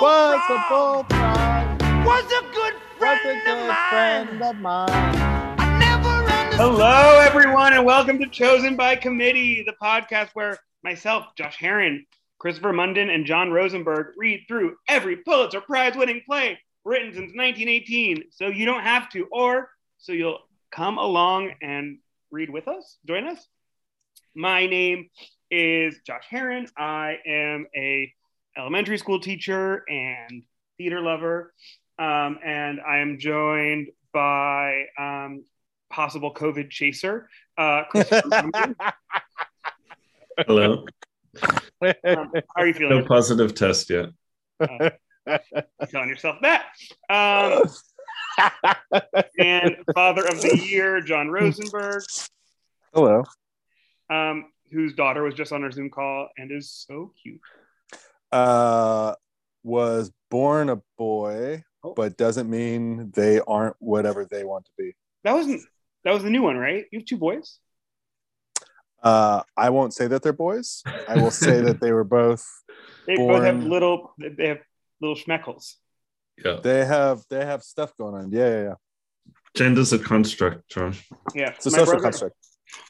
was a good friend of mine. Hello, everyone, and welcome to Chosen by Committee, the podcast where myself, Josh Heron, Christopher Munden, and John Rosenberg read through every Pulitzer Prize-winning play written since 1918, so you don't have to, or so you'll come along and read with us, join us. My name is Josh Heron. I am a elementary school teacher and theater lover, and I am joined by... possible COVID chaser. Hello. How are you feeling? No positive test yet. Telling yourself that. And father of the year, John Rosenberg. Hello. Whose daughter was just on our Zoom call and is so cute. Was born a boy, but doesn't mean they aren't whatever they want to be. That was the new one, right? You have two boys? I won't say that they're boys. I will say that they were both. They have little schmeckles. Yeah. They have stuff going on. Yeah. Gender's a construct, Josh. Yeah. It's a social construct.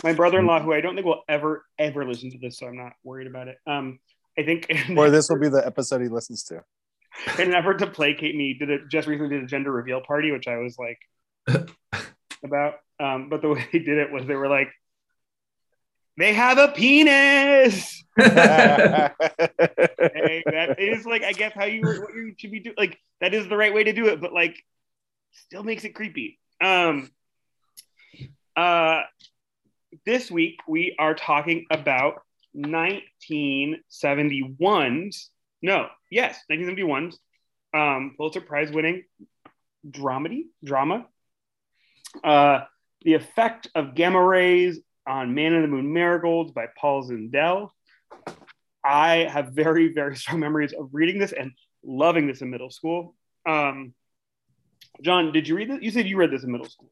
My brother-in-law, who I don't think will ever listen to this, so I'm not worried about it. I think this will be the episode he listens to. In an effort to placate me, just recently did a gender reveal party, which I was like about, but the way they did it was they were like, they have a penis. Hey, that is like, I guess what you should be doing. Like, that is the right way to do it, but like, still makes it creepy. This week we are talking about 1971's Pulitzer Prize winning drama. The Effect of Gamma Rays on Man in the Moon Marigolds by Paul Zindel. I have very, very strong memories of reading this and loving this in middle school. John, did you read this? You said you read this in middle school.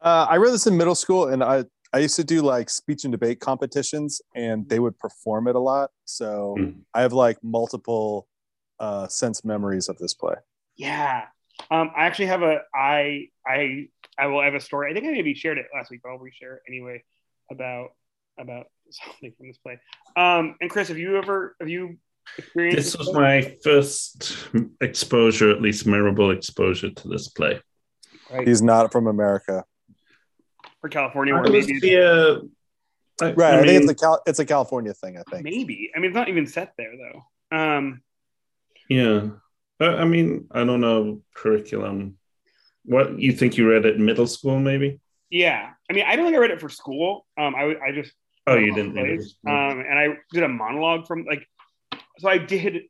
I read this in middle school, and I used to do like speech and debate competitions, and they would perform it a lot. So I have like multiple sense memories of this play. Yeah. I actually have I have a story. I think I maybe shared it last week, but I'll reshare it anyway about something from this play. And Chris, have you experienced this? This was my first exposure, at least memorable exposure to this play. Right. He's not from America. Or California. I think it's a California thing, I think. Maybe. I mean, it's not even set there though. Yeah. I mean, I don't know, curriculum. What, you think you read it in middle school, maybe? Yeah. I mean, I don't think I read it for school. I just... Oh, you didn't read it. And I did a monologue from, like... So I did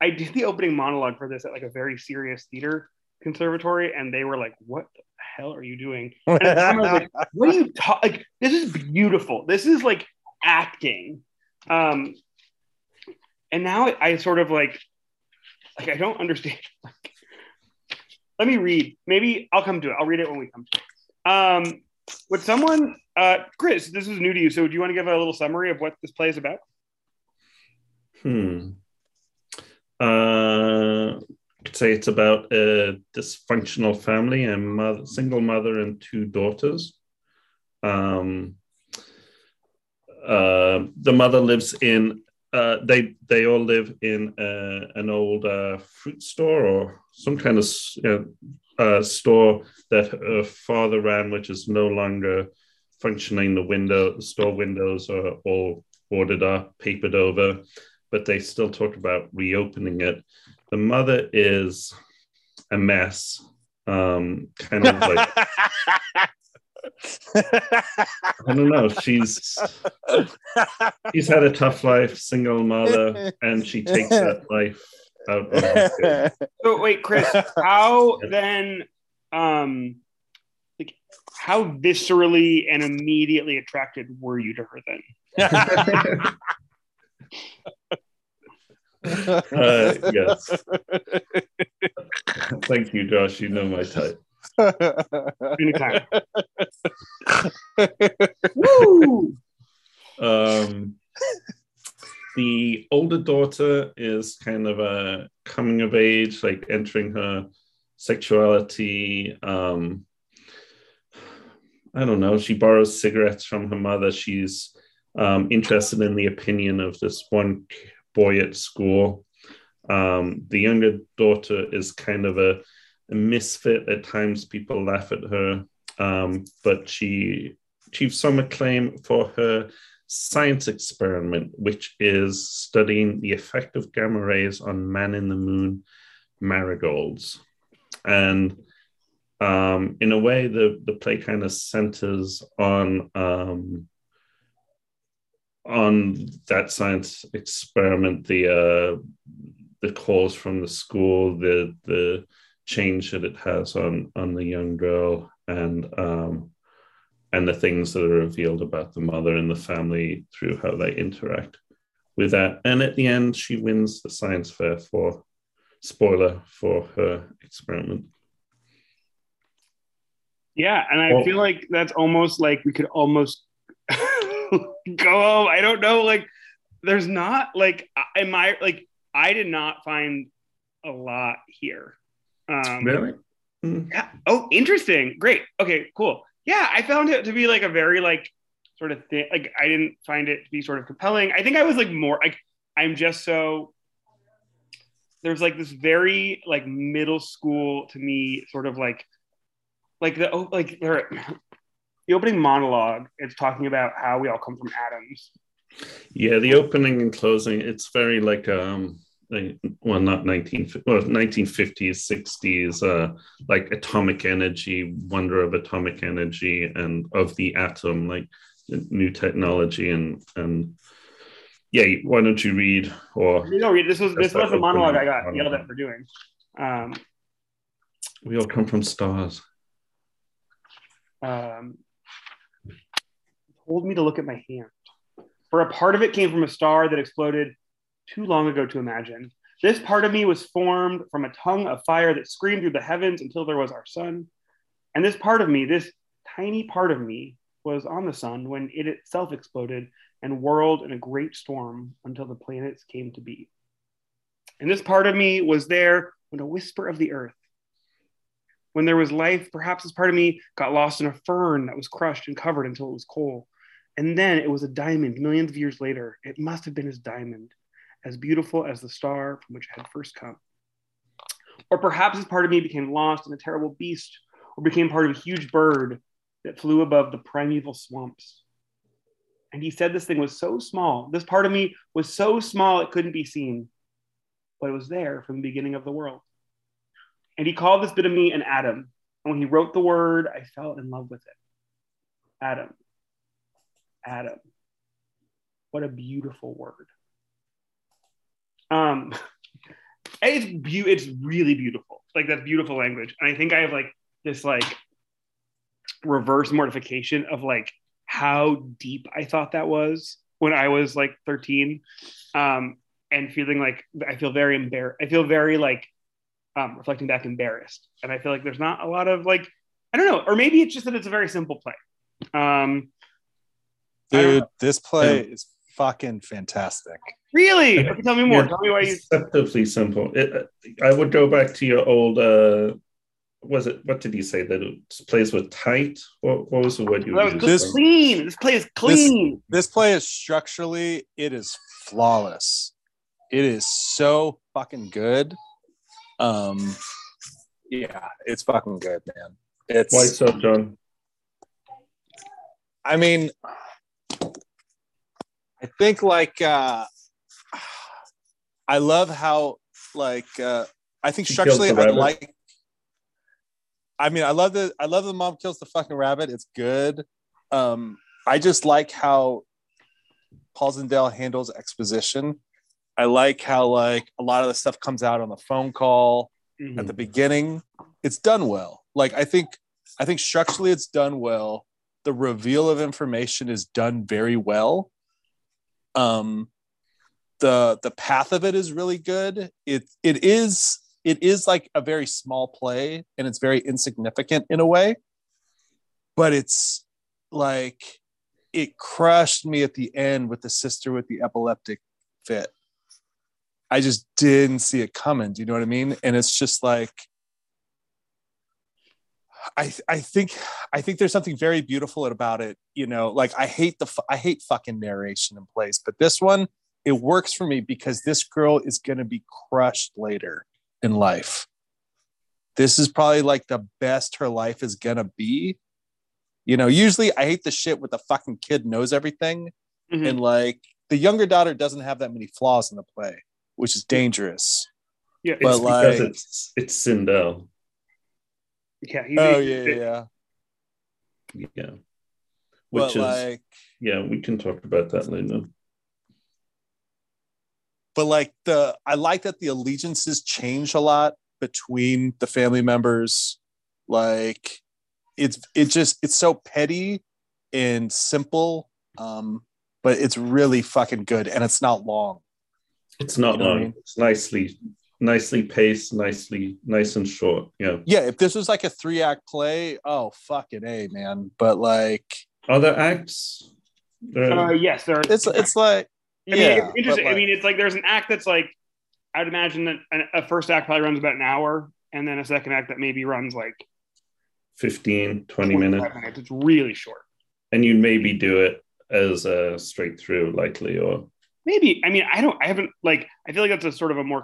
the opening monologue for this at, like, a very serious theater conservatory, and they were like, what the hell are you doing? And at the time, I was like, what are you talking... Like, this is beautiful. This is, like, acting. And now I sort of, like... Like, I don't understand. Like, let me read. Maybe I'll come to it. I'll read it when we come to it. Would someone, Chris, this is new to you, so do you want to give a little summary of what this play is about? I'd say it's about a dysfunctional family, a single mother and two daughters. The mother lives in... they all live in an old fruit store or some kind of store that her father ran, which is no longer functioning. The store windows are all boarded up, papered over, but they still talk about reopening it. The mother is a mess, kind of like... I don't know. She's had a tough life, single mother, and she takes that life out. So wait, Chris, how then, like, how viscerally and immediately attracted were you to her then? Yes. Thank you, Josh. You know my type. Anytime. Woo! The older daughter is kind of a coming of age, like entering her sexuality. I don't know. She borrows cigarettes from her mother. She's interested in the opinion of this one boy at school. The younger daughter is kind of a misfit. At times people laugh at her, but she achieved some acclaim for her science experiment, which is studying the effect of gamma rays on man in the moon marigolds. And in a way, the play kind of centers on that science experiment, the calls from the school, the change that it has on the young girl, and the things that are revealed about the mother and the family through how they interact with that. And at the end, she wins the science fair for, spoiler, for her experiment. Yeah, and I feel like that's almost like we could almost go home. I don't know, like, there's not, like, I did not find a lot here. Really? Mm. Yeah. Oh, interesting. Great. Okay, cool. Yeah, I found it to be like a very like sort of thing. Like I didn't find it to be sort of compelling. I think I was like more like I'm just so there's like this very like middle school to me sort of like the opening monologue. It's talking about how we all come from atoms. Yeah, the opening and closing. It's very like well, not 1950s, 60s, like atomic energy, wonder of atomic energy and of the atom, like new technology. And yeah, why don't you read? Or no, this was the monologue I got yelled at for doing. We all come from stars. Told me to look at my hand. For a part of it came from a star that exploded too long ago to imagine. This part of me was formed from a tongue of fire that screamed through the heavens until there was our sun. And this part of me, this tiny part of me, was on the sun when it itself exploded and whirled in a great storm until the planets came to be. And this part of me was there when a whisper of the earth, when there was life, perhaps this part of me got lost in a fern that was crushed and covered until it was coal. And then it was a diamond millions of years later. It must have been his diamond, as beautiful as the star from which I had first come. Or perhaps this part of me became lost in a terrible beast, or became part of a huge bird that flew above the primeval swamps. And he said this thing was so small, this part of me was so small it couldn't be seen, but it was there from the beginning of the world. And he called this bit of me an atom, and when he wrote the word, I fell in love with it. Atom. Atom. What a beautiful word. It's really beautiful. Like, that's beautiful language. And I think I have like this like reverse mortification of like how deep I thought that was when I was like 13, and feeling like I feel very embarrassed. I feel very like reflecting back embarrassed. And I feel like there's not a lot of like, I don't know, or maybe it's just that it's a very simple play. Dude, this play is fucking fantastic. Really? Tell me more. Tell me why you. Deceptively simple. I would go back to your old. What did you say that it plays with tight? What was the word you used? This clean. This play is clean. This play is structurally, it is flawless. It is so fucking good. Yeah, it's fucking good, man. It's why so, John? I mean, I think like I love how like I think structurally I like. I mean, I love the mom kills the fucking rabbit. It's good. I just like how Paul Zindel handles exposition. I like how like a lot of the stuff comes out on the phone call at the beginning. It's done well. Like I think structurally it's done well. The reveal of information is done very well. The path of it is really good. It is like a very small play, and it's very insignificant in a way, but it's like, it crushed me at the end with the sister with the epileptic fit. I just didn't see it coming. Do you know what I mean? And it's just like, I think there's something very beautiful about it. You know, like I hate fucking narration in plays, but this one, it works for me because this girl is going to be crushed later in life. This is probably like the best her life is going to be. You know, usually I hate the shit with the fucking kid knows everything. Mm-hmm. And like the younger daughter doesn't have that many flaws in the play, which is dangerous. Yeah. But it's like, because it's Zindel. Yeah. Yeah. Which is, like, yeah, we can talk about that later. But like I like that the allegiances change a lot between the family members. Like it's so petty and simple, but it's really fucking good, and it's not long. It's not long. I mean? It's nicely paced, nice and short. Yeah. Yeah. If this was like a 3-act play, oh fucking A, man. But like, are there acts? Yes, there are. It's like. I mean, it's interesting. Like, I mean, it's like there's an act that's like, I would imagine that a first act probably runs about an hour, and then a second act that maybe runs like 15, 20 minutes. It's really short. And you'd maybe do it as a straight through, likely, or maybe. I mean, I haven't like. I feel like that's a sort of a more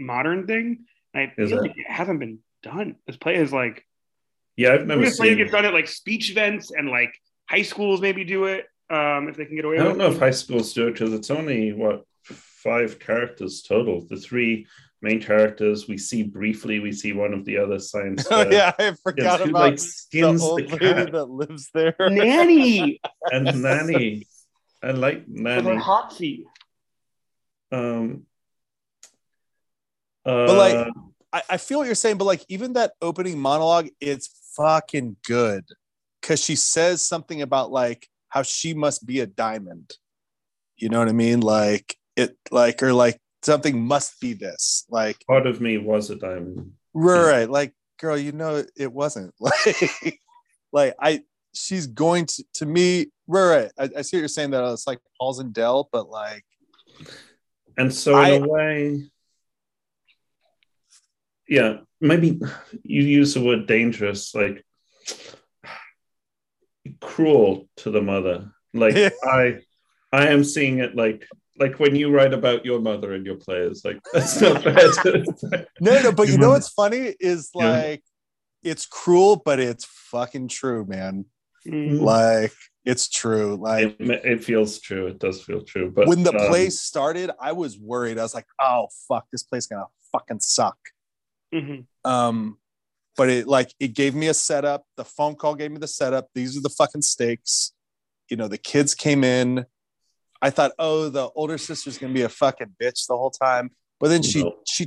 modern thing. And I feel like it hasn't been done. This play is like, yeah, I've never seen. It's done at like speech events and like high schools maybe do it. If they can get away with it. I don't know if high schools do it because it's only, 5 characters total. The 3 main characters we see briefly. We see one of the other science. Yeah, I forgot about skins the old lady that lives there. Nanny. I like Nanny. With a hot seat. But like, I feel what you're saying, but like even that opening monologue, it's fucking good because she says something about like, how she must be a diamond. You know what I mean? Like it, like, or like something must be this. Like part of me was a diamond. Right. Like, girl, you know, it wasn't. Like she's going to me. Right. I see what you're saying, that it's like Paul Zindel, but like. And so in a way. Yeah. Maybe you use the word dangerous. Like, cruel to the mother, like I am seeing it like when you write about your mother in your plays, like that's not bad. no but you know what's funny is like it's cruel, but it's fucking true, man. Like it's true, like it feels true. It does feel true. But when the play started, I was worried. I was like, oh fuck, this play's gonna fucking suck. But it gave me a setup. The phone call gave me the setup. These are the fucking stakes. You know, the kids came in. I thought, oh, the older sister's going to be a fucking bitch the whole time. But then she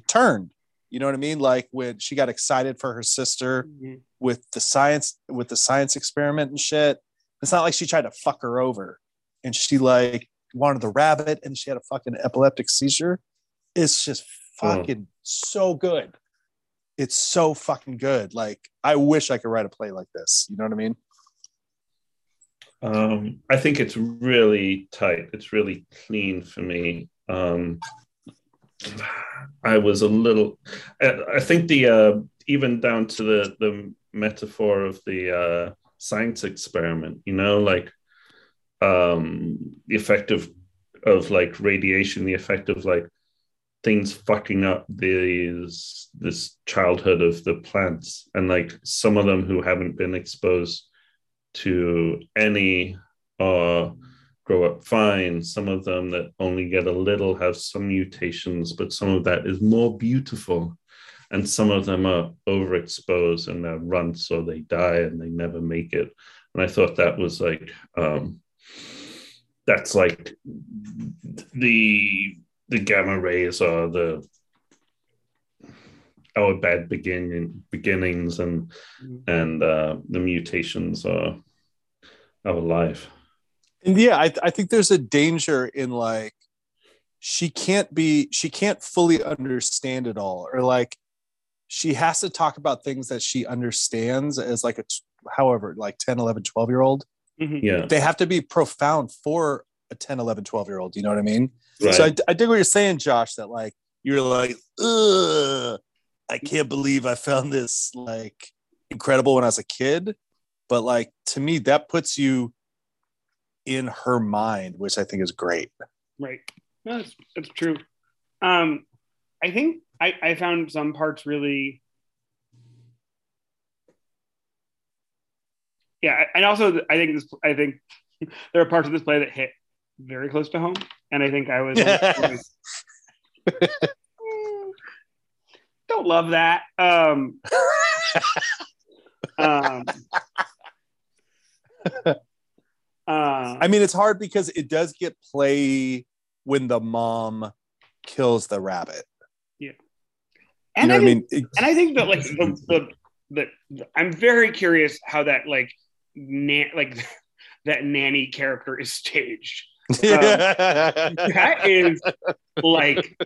turned. You know what I mean? Like when she got excited for her sister with the science experiment and shit. It's not like she tried to fuck her over. And she like wanted the rabbit and she had a fucking epileptic seizure. It's just fucking so good. It's so fucking good. Like, I wish I could write a play like this. You know what I mean? I think it's really tight. It's really clean for me. I was a little... I think even down to the metaphor of the science experiment, you know, like the effect of like radiation, the effect of like things fucking up this childhood of the plants, and like some of them who haven't been exposed to any grow up fine. Some of them that only get a little have some mutations, but some of that is more beautiful, and some of them are overexposed and they're runts or they die and they never make it. And I thought that was like that's like the gamma rays are our bad beginnings, and the mutations are our life. And yeah, I think there's a danger in like she can't fully understand it all, or like she has to talk about things that she understands as like however like 10, 11, 12-year-old. Yeah, they have to be profound for a 10, 11, 12-year-old. You know what I mean? Right. So I dig what you're saying, Josh, that like, you're like, ugh, I can't believe I found this like incredible when I was a kid. But like, to me, that puts you in her mind, which I think is great. Right. No, that's true. I think I found some parts really. Yeah. And also I think there are parts of this play that hit very close to home. And I think I was like, don't love that. I mean, it's hard because it does get play when the mom kills the rabbit. Yeah. And you know I mean, I think that like the I'm very curious how that like that nanny character is staged. That is like,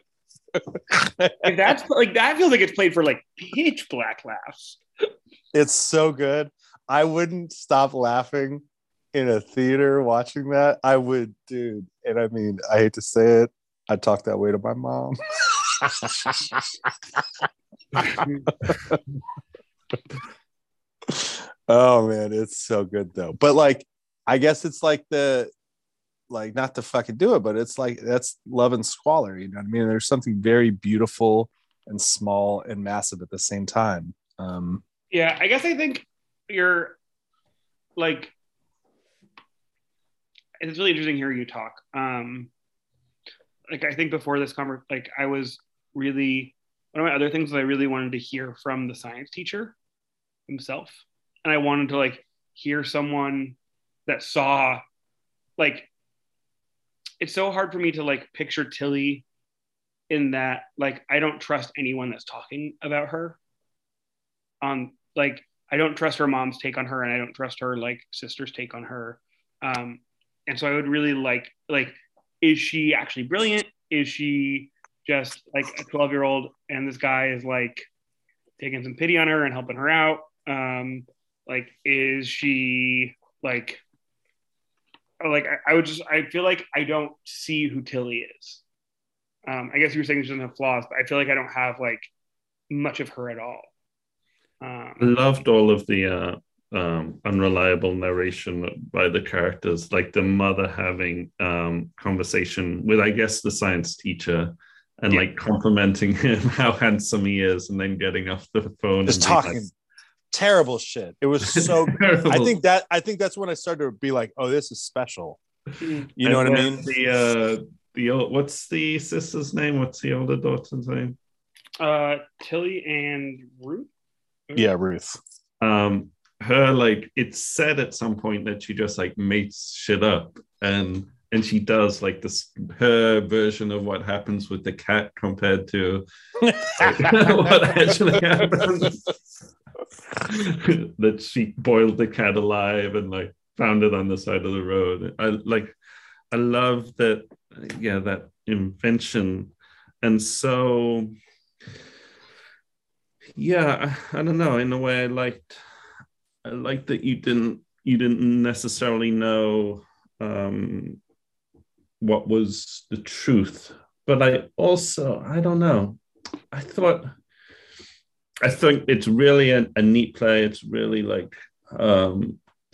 if that's like, that feels like it's played for like pitch black laughs. It's so good. I wouldn't stop laughing in a theater watching that. I would, dude. And I mean, I hate to say it, I talk that way to my mom. Oh man, it's so good though. But like, I guess it's like the, like, not to fucking do it, but it's like, that's love and squalor. You know what I mean? There's something very beautiful and small and massive at the same time. Yeah, I guess I think you're like, it's really interesting hearing you talk. Like, I think before this conversation, like, I was really, one of my other things is I really wanted to hear from the science teacher himself. And I wanted to like hear someone that saw, like, it's so hard for me to like picture Tilly in that, like, I don't trust anyone that's talking about her. Like, I don't trust her mom's take on her, and I don't trust her like sister's take on her. And so I would really like, is she actually brilliant? Is she just like a 12-year-old and this guy is like taking some pity on her and helping her out? Like, is she like, I would just, I feel like I don't see who Tilly is. I guess you were saying she doesn't have flaws, but I feel like I don't have like much of her at all. I loved all of the unreliable narration by the characters, like the mother having conversation with, I guess, the science teacher, and yeah, like complimenting him how handsome he is, and then getting off the phone just and talking like, terrible shit. It was so good. I think that's when I started to be like, oh, this is special. You know what I mean? The what's the sister's name? What's the older daughter's name? Tilly and Ruth. Yeah, Ruth. Her, like, it's said at some point that she just like mates shit up, and she does like this, her version of what happens with the cat compared to what actually happens. That she boiled the cat alive and like found it on the side of the road. I love that. Yeah, that invention. And so, yeah, I don't know. In a way, I liked that you didn't necessarily know what was the truth. But I don't know. I think it's really a neat play. It's really like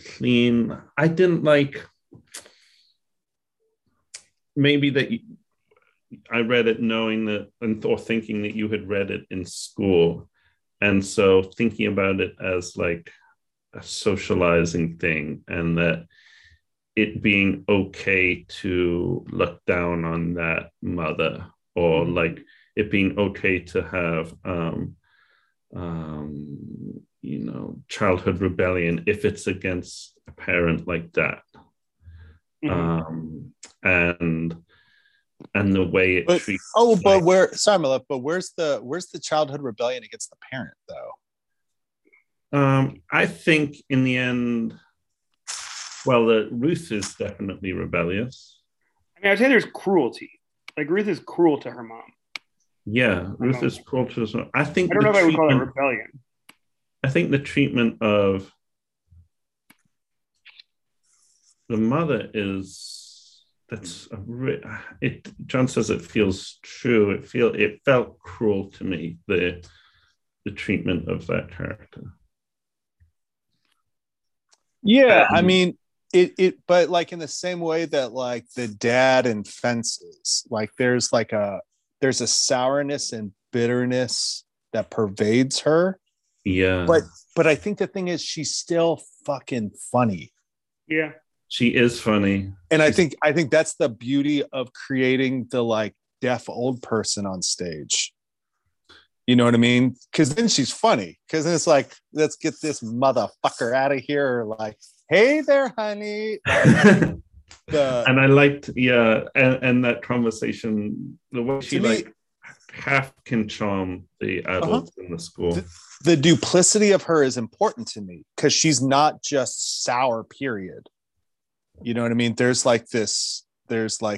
clean. I didn't like, maybe that I read it knowing that or thinking that you had read it in school. And so thinking about it as like a socializing thing, and that it being okay to look down on that mother, or like it being okay to have, you know, childhood rebellion if it's against a parent like that. Mm-hmm. And the way it treats. Oh, but like, where's the childhood rebellion against the parent though? I think in the end, well, Ruth is definitely rebellious. I mean, I'd say there's cruelty. Like, Ruth is cruel to her mom. Yeah, Ruth is cruel to her mom. I think I don't know if I would call it rebellion. I think the treatment of the mother is that's it. John says it feels true. It felt cruel to me, the treatment of that character. Yeah, I mean it but like in the same way that like the dad in Fences, like there's a sourness and bitterness that pervades her. Yeah. But I think the thing is she's still fucking funny. Yeah. She is funny. And I think that's the beauty of creating the like deaf old person on stage. You know what I mean? Because then she's funny. Because then it's like, let's get this motherfucker out of here. Or like, hey there, honey. And I liked, yeah, and that conversation, the way she like half can charm the adults in the school. The duplicity of her is important to me because she's not just sour, period. You know what I mean? There's like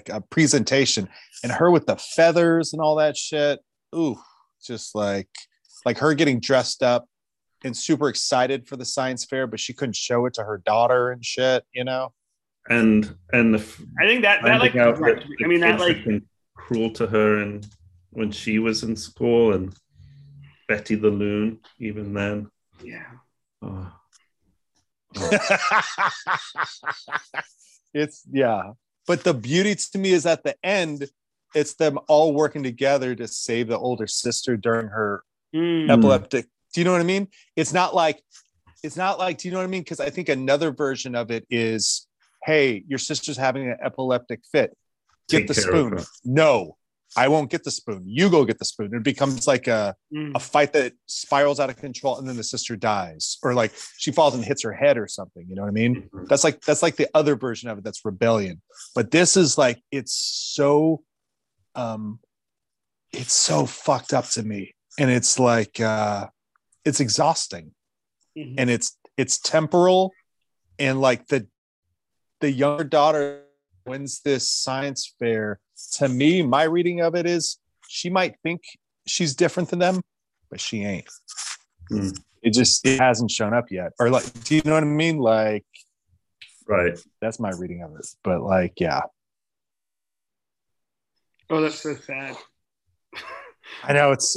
a presentation, and her with the feathers and all that shit. Ooh. Just like her getting dressed up and super excited for the science fair, but she couldn't show it to her daughter and shit, you know. And I think that like I mean that like cruel to her, and when she was in school, and Betty the Loon, even then. Yeah. It's yeah, but the beauty to me is at the end. It's them all working together to save the older sister during her epileptic. Do you know what I mean? It's not like, do you know what I mean? Because I think another version of it is, hey, your sister's having an epileptic fit. Get the spoon. No, I won't get the spoon. You go get the spoon. It becomes like a fight that spirals out of control, and then the sister dies, or like she falls and hits her head or something. You know what I mean? Mm-hmm. That's like the other version of it. That's rebellion. But this is like, it's so. It's so fucked up to me, and it's like it's exhausting, and it's temporal, and like the younger daughter wins this science fair. To me, my reading of it is she might think she's different than them, but she ain't. It hasn't shown up yet, or like, do you know what I mean? Like, right? That's my reading of it, but like, yeah. Oh, that's so sad. I know it's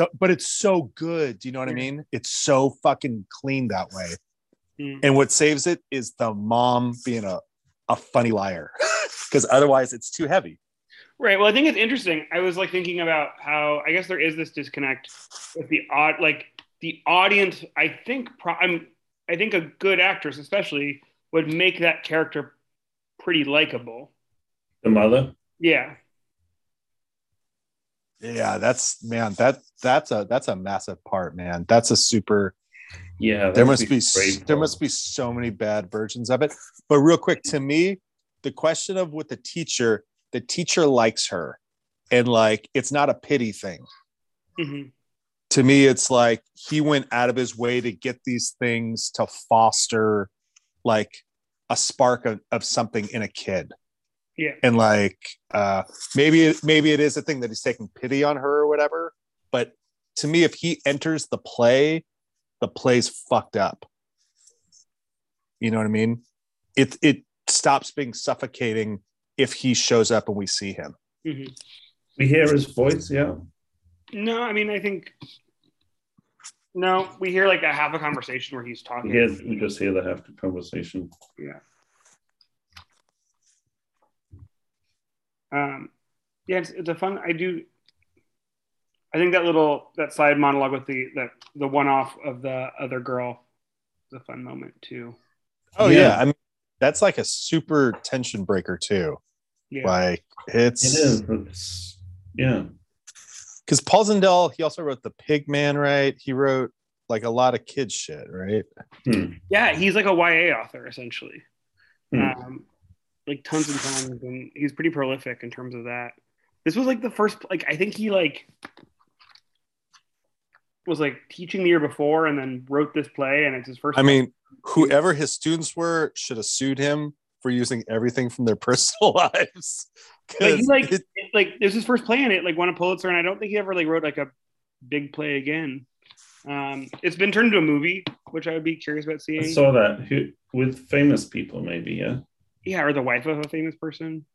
so good. Do you know what I mean? It's so fucking clean that way. And what saves it is the mom being a funny liar, because otherwise it's too heavy. Right. Well, I think it's interesting. I was like thinking about how I guess there is this disconnect with the audience. I think I think a good actress, especially, would make that character pretty likable. The mother. Yeah. Yeah, that's a massive part, man. That's a super. Yeah, there must be so many bad versions of it. But real quick, to me, the question of with the teacher likes her, and like it's not a pity thing. Mm-hmm. To me, it's like he went out of his way to get these things to foster like a spark of something in a kid. Yeah, and like maybe it is a thing that he's taking pity on her or whatever. But to me, if he enters the play's fucked up. You know what I mean? It stops being suffocating if he shows up and we see him. Mm-hmm. We hear his voice. Yeah. No, I mean, I think no. We hear like a half a conversation where he's talking. Yeah, we just hear the half the conversation. Yeah. Yeah, it's a fun. I think that side monologue with the one off of the other girl is a fun moment too. Oh yeah. I mean that's like a super tension breaker too. Yeah. Like it is. Yeah. Because Paul Zindel, he also wrote The Pigman, right? He wrote like a lot of kids shit, right? Yeah, he's like a YA author essentially. Like tons and tons, and he's pretty prolific in terms of that. This was like the first, like I think he like was like teaching the year before, and then wrote this play, and it's his first. I mean, whoever his students were should have sued him for using everything from their personal lives. But he like it was his first play, and it like won a Pulitzer, and I don't think he ever like wrote like a big play again. It's been turned into a movie, which I would be curious about seeing. I saw that with famous people, maybe, yeah. Yeah, or the wife of a famous person.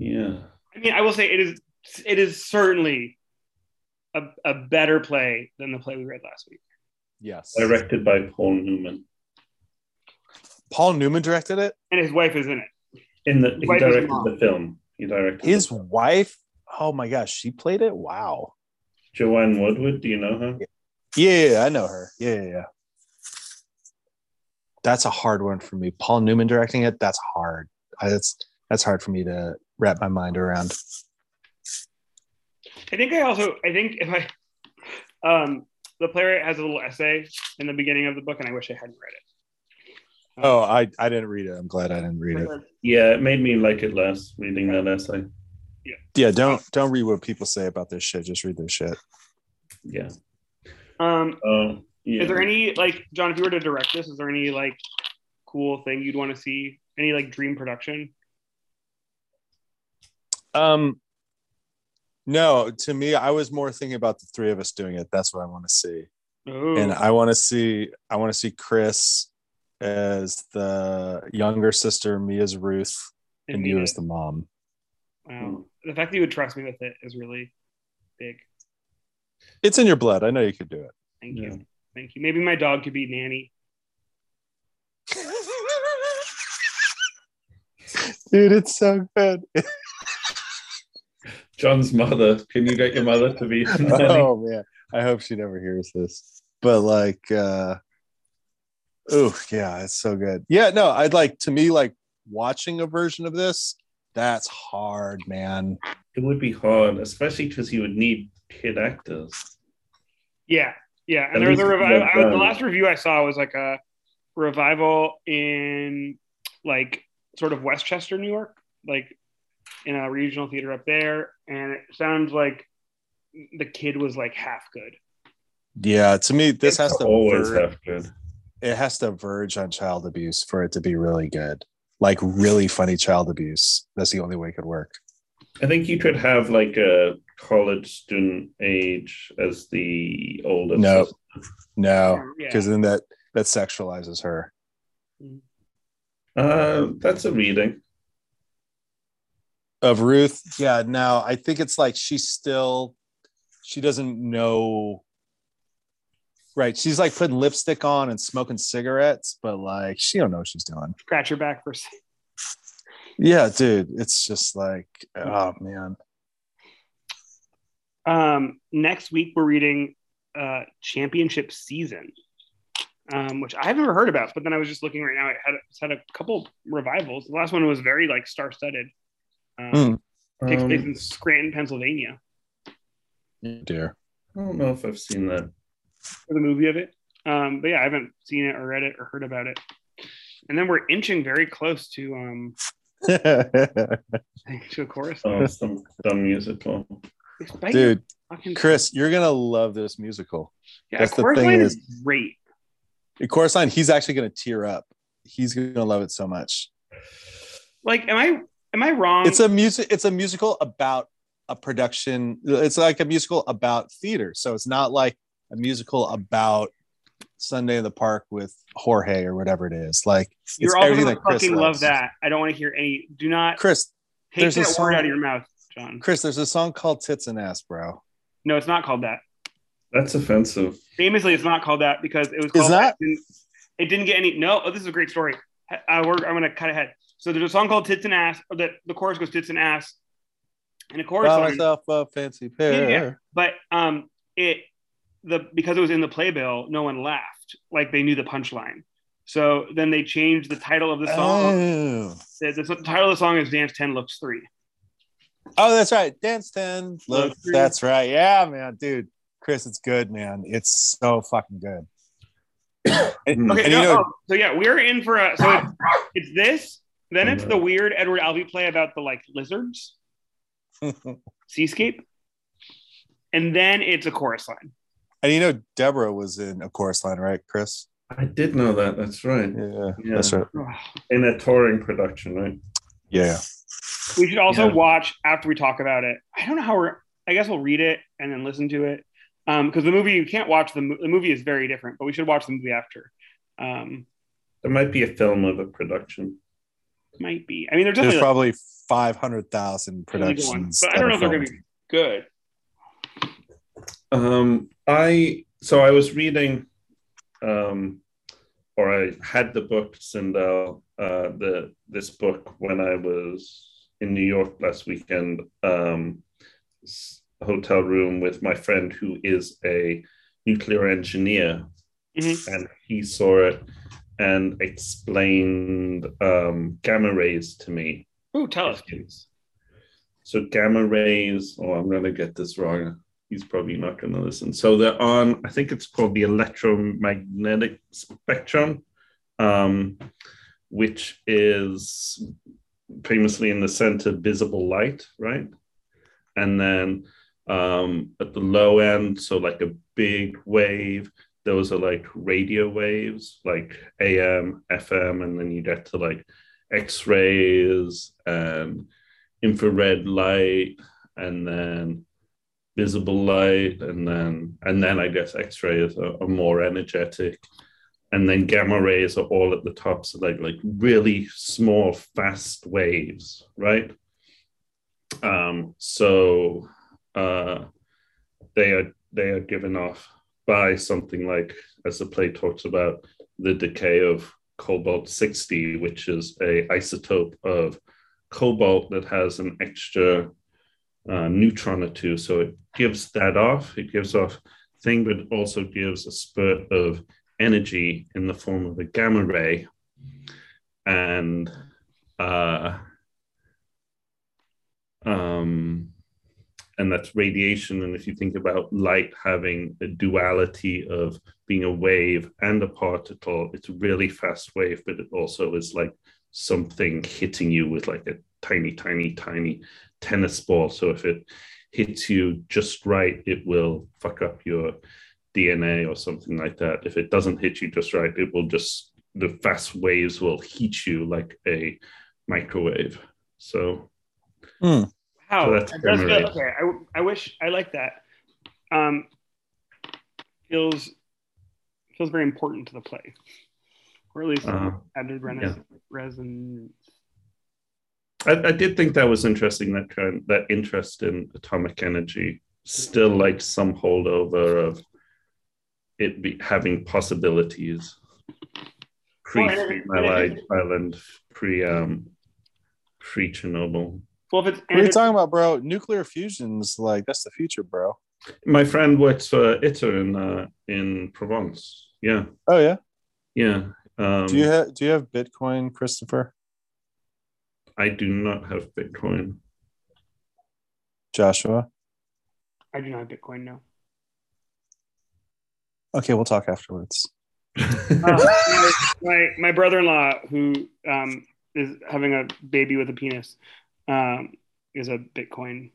Yeah. I mean, I will say it is certainly a better play than the play we read last week. Yes. Directed by Paul Newman. Paul Newman directed it? And his wife is in it. He directed the film. He directed his wife? Oh my gosh, she played it? Wow. Joanne Woodward, do you know her? Yeah, I know her. Yeah. That's a hard one for me. Paul Newman directing it? That's hard. That's hard for me to wrap my mind around. I think the playwright has a little essay in the beginning of the book, and I wish I hadn't read it. I didn't read it. I'm glad I didn't read it. Yeah, it made me like it less, reading that essay. Yeah, don't read what people say about this shit. Just read their shit. Yeah. Is there any, like, John, if you were to direct this, is there any, like, cool thing you'd want to see? Any, like, dream production? No, to me, I was more thinking about the three of us doing it. That's what I want to see. Ooh. And I want to see Chris as the younger sister, me as Ruth, and you as the mom. Wow. The fact that you would trust me with it is really big. It's in your blood. I know you could do it. Thank you. Maybe my dog could be Nanny. Dude, it's so good. John's mother. Can you get your mother to be Nanny? Oh man, I hope she never hears this. But like, it's so good. Yeah, no, I'd like, to me, like, watching a version of this. That's hard, man. It would be hard, especially because you would need kid actors. Yeah. And there's a revival. The last review I saw was like a revival in like sort of Westchester, New York, like in a regional theater up there. And it sounds like the kid was like half good. Yeah, to me, this has to always half good. It has to verge on child abuse for it to be really good. Like really funny child abuse. That's the only way it could work. I think you could have like a college student age as the oldest. No, because then that sexualizes her. That's a reading of Ruth. Yeah, no, I think it's like she doesn't know. Right, she's like putting lipstick on and smoking cigarettes, but like she don't know what she's doing. Scratch her back for a second. Yeah, dude, it's just like, oh man. Next week we're reading Championship Season, which I've never heard about. But then I was just looking right now; it's had a couple revivals. The last one was very like star-studded. Takes place in Scranton, Pennsylvania. Dear, I don't know if I've seen that. For the movie of it, but yeah, I haven't seen it or read it or heard about it. And then we're inching very close to to A Chorus Line. Oh, some dumb musical, dude. Chris, you're gonna love this musical. Yeah, that's A Chorus Line is great. A Chorus Line, he's actually gonna tear up. He's gonna love it so much. Like, am I wrong? It's a musical about a production. It's like a musical about theater, so it's not like a musical about Sunday in the Park with Jorge or whatever it is. Like, you're all gonna fucking love that. I don't want to hear any. Do not, Chris. Take that word out of your mouth, John. Chris, there's a song called "Tits and Ass," bro. No, it's not called that. That's offensive. Famously, it's not called that because it was called. Is that? It didn't get any. No. Oh, this is a great story. I'm gonna cut ahead. So there's a song called "Tits and Ass" that the chorus goes "Tits and Ass," and the chorus. Buy myself a fancy pair. Yeah. But because it was in the playbill, no one laughed. Like, they knew the punchline. So then they changed the title of the song. Oh. The title of the song is Dance 10 Looks 3. Oh, that's right. Dance 10 Looks 3. That's right. Yeah, man, dude. Chris, it's good, man. It's so fucking good. So yeah, we're in for a... So it's this. Then it's the weird Edward Albee play about the, like, lizards. Seascape. And then it's A Chorus Line. And you know Deborah was in A Chorus Line, right, Chris? I did know that. That's right. Yeah. That's right. In a touring production, right? Yeah. We should also watch, after we talk about it, I don't know how I guess we'll read it and then listen to it. Because the movie, you can't watch the movie is very different, but we should watch the movie after. There might be a film of a production. might be. I mean, there's like, probably 500,000 productions. But I don't know if they're going to be good. I was reading, or I had the book Zindel, this book when I was in New York last weekend, hotel room with my friend who is a nuclear engineer, and he saw it and explained gamma rays to me. Oh, tell us, please. So gamma rays. Oh, I'm going to get this wrong. He's probably not going to listen. So they're on, I think it's called the electromagnetic spectrum, which is famously in the center, visible light, right? And then at the low end, so like a big wave, those are like radio waves, like AM, FM, and then you get to like X-rays and infrared light, and then visible light, and then I guess X-rays are more energetic, and then gamma rays are all at the top, so like really small, fast waves, right? They are given off by something like, as the play talks about, the decay of cobalt-60, which is an isotope of cobalt that has an extra neutron or two, so it gives that off. It gives off thing, but it also gives a spurt of energy in the form of a gamma ray, and that's radiation. And if you think about light having a duality of being a wave and a particle, it's a really fast wave, but it also is like something hitting you with like a tiny tennis ball. So if it hits you just right, it will fuck up your DNA or something like that. If it doesn't hit you just right, it will just, the fast waves will heat you like a microwave. So, wow, so that's good. Okay, I wish I liked that. Feels very important to the play, or at least added resonance. I did think that was interesting, that interest in atomic energy, still like some holdover of it having possibilities. Pre-Malay Island, pre-Chernobyl. Well, what are you talking about, bro? Nuclear fusion's like, that's the future, bro. My friend works for ITER in Provence. Yeah. Oh yeah. Yeah. Do you have Bitcoin, Christopher? I do not have Bitcoin. Joshua? I do not have Bitcoin, no. Okay, we'll talk afterwards. My brother-in-law, who is having a baby with a penis, is a Bitcoin.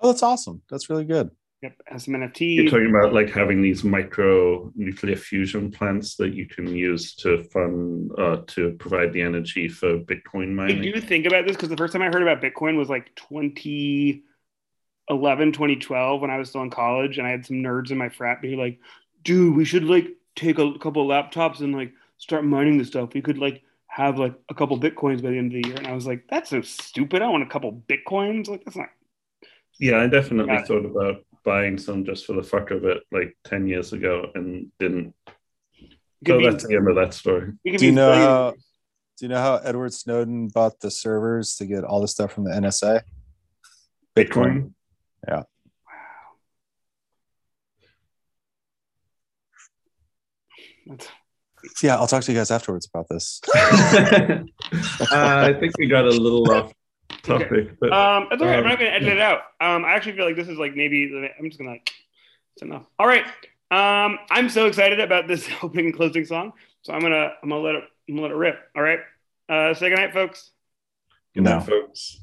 Oh, that's awesome. That's really good. Yep, has some NFT. You're talking about like having these micro nuclear fusion plants that you can use to fund to provide the energy for Bitcoin mining. Did you think about this? Because the first time I heard about Bitcoin was like 2011, 2012, when I was still in college, and I had some nerds in my frat be like, "Dude, we should like take a couple of laptops and like start mining this stuff. We could like have like a couple Bitcoins by the end of the year." And I was like, "That's so stupid. I want a couple Bitcoins. Like that's not." Yeah, I definitely thought about buying some just for the fuck of it like 10 years ago and didn't. So that's the end of that story. Do you know how Edward Snowden bought the servers to get all the stuff from the NSA? Bitcoin? Yeah. Wow. Yeah, I'll talk to you guys afterwards about this. I think we got a little off topic. Okay. But, that's okay. I'm not going to edit it out. I actually feel like this is like maybe I'm just going to like, it's enough. All right. I'm so excited about this opening and closing song. So I'm gonna let it rip. All right. Say goodnight, folks. Good night, folks.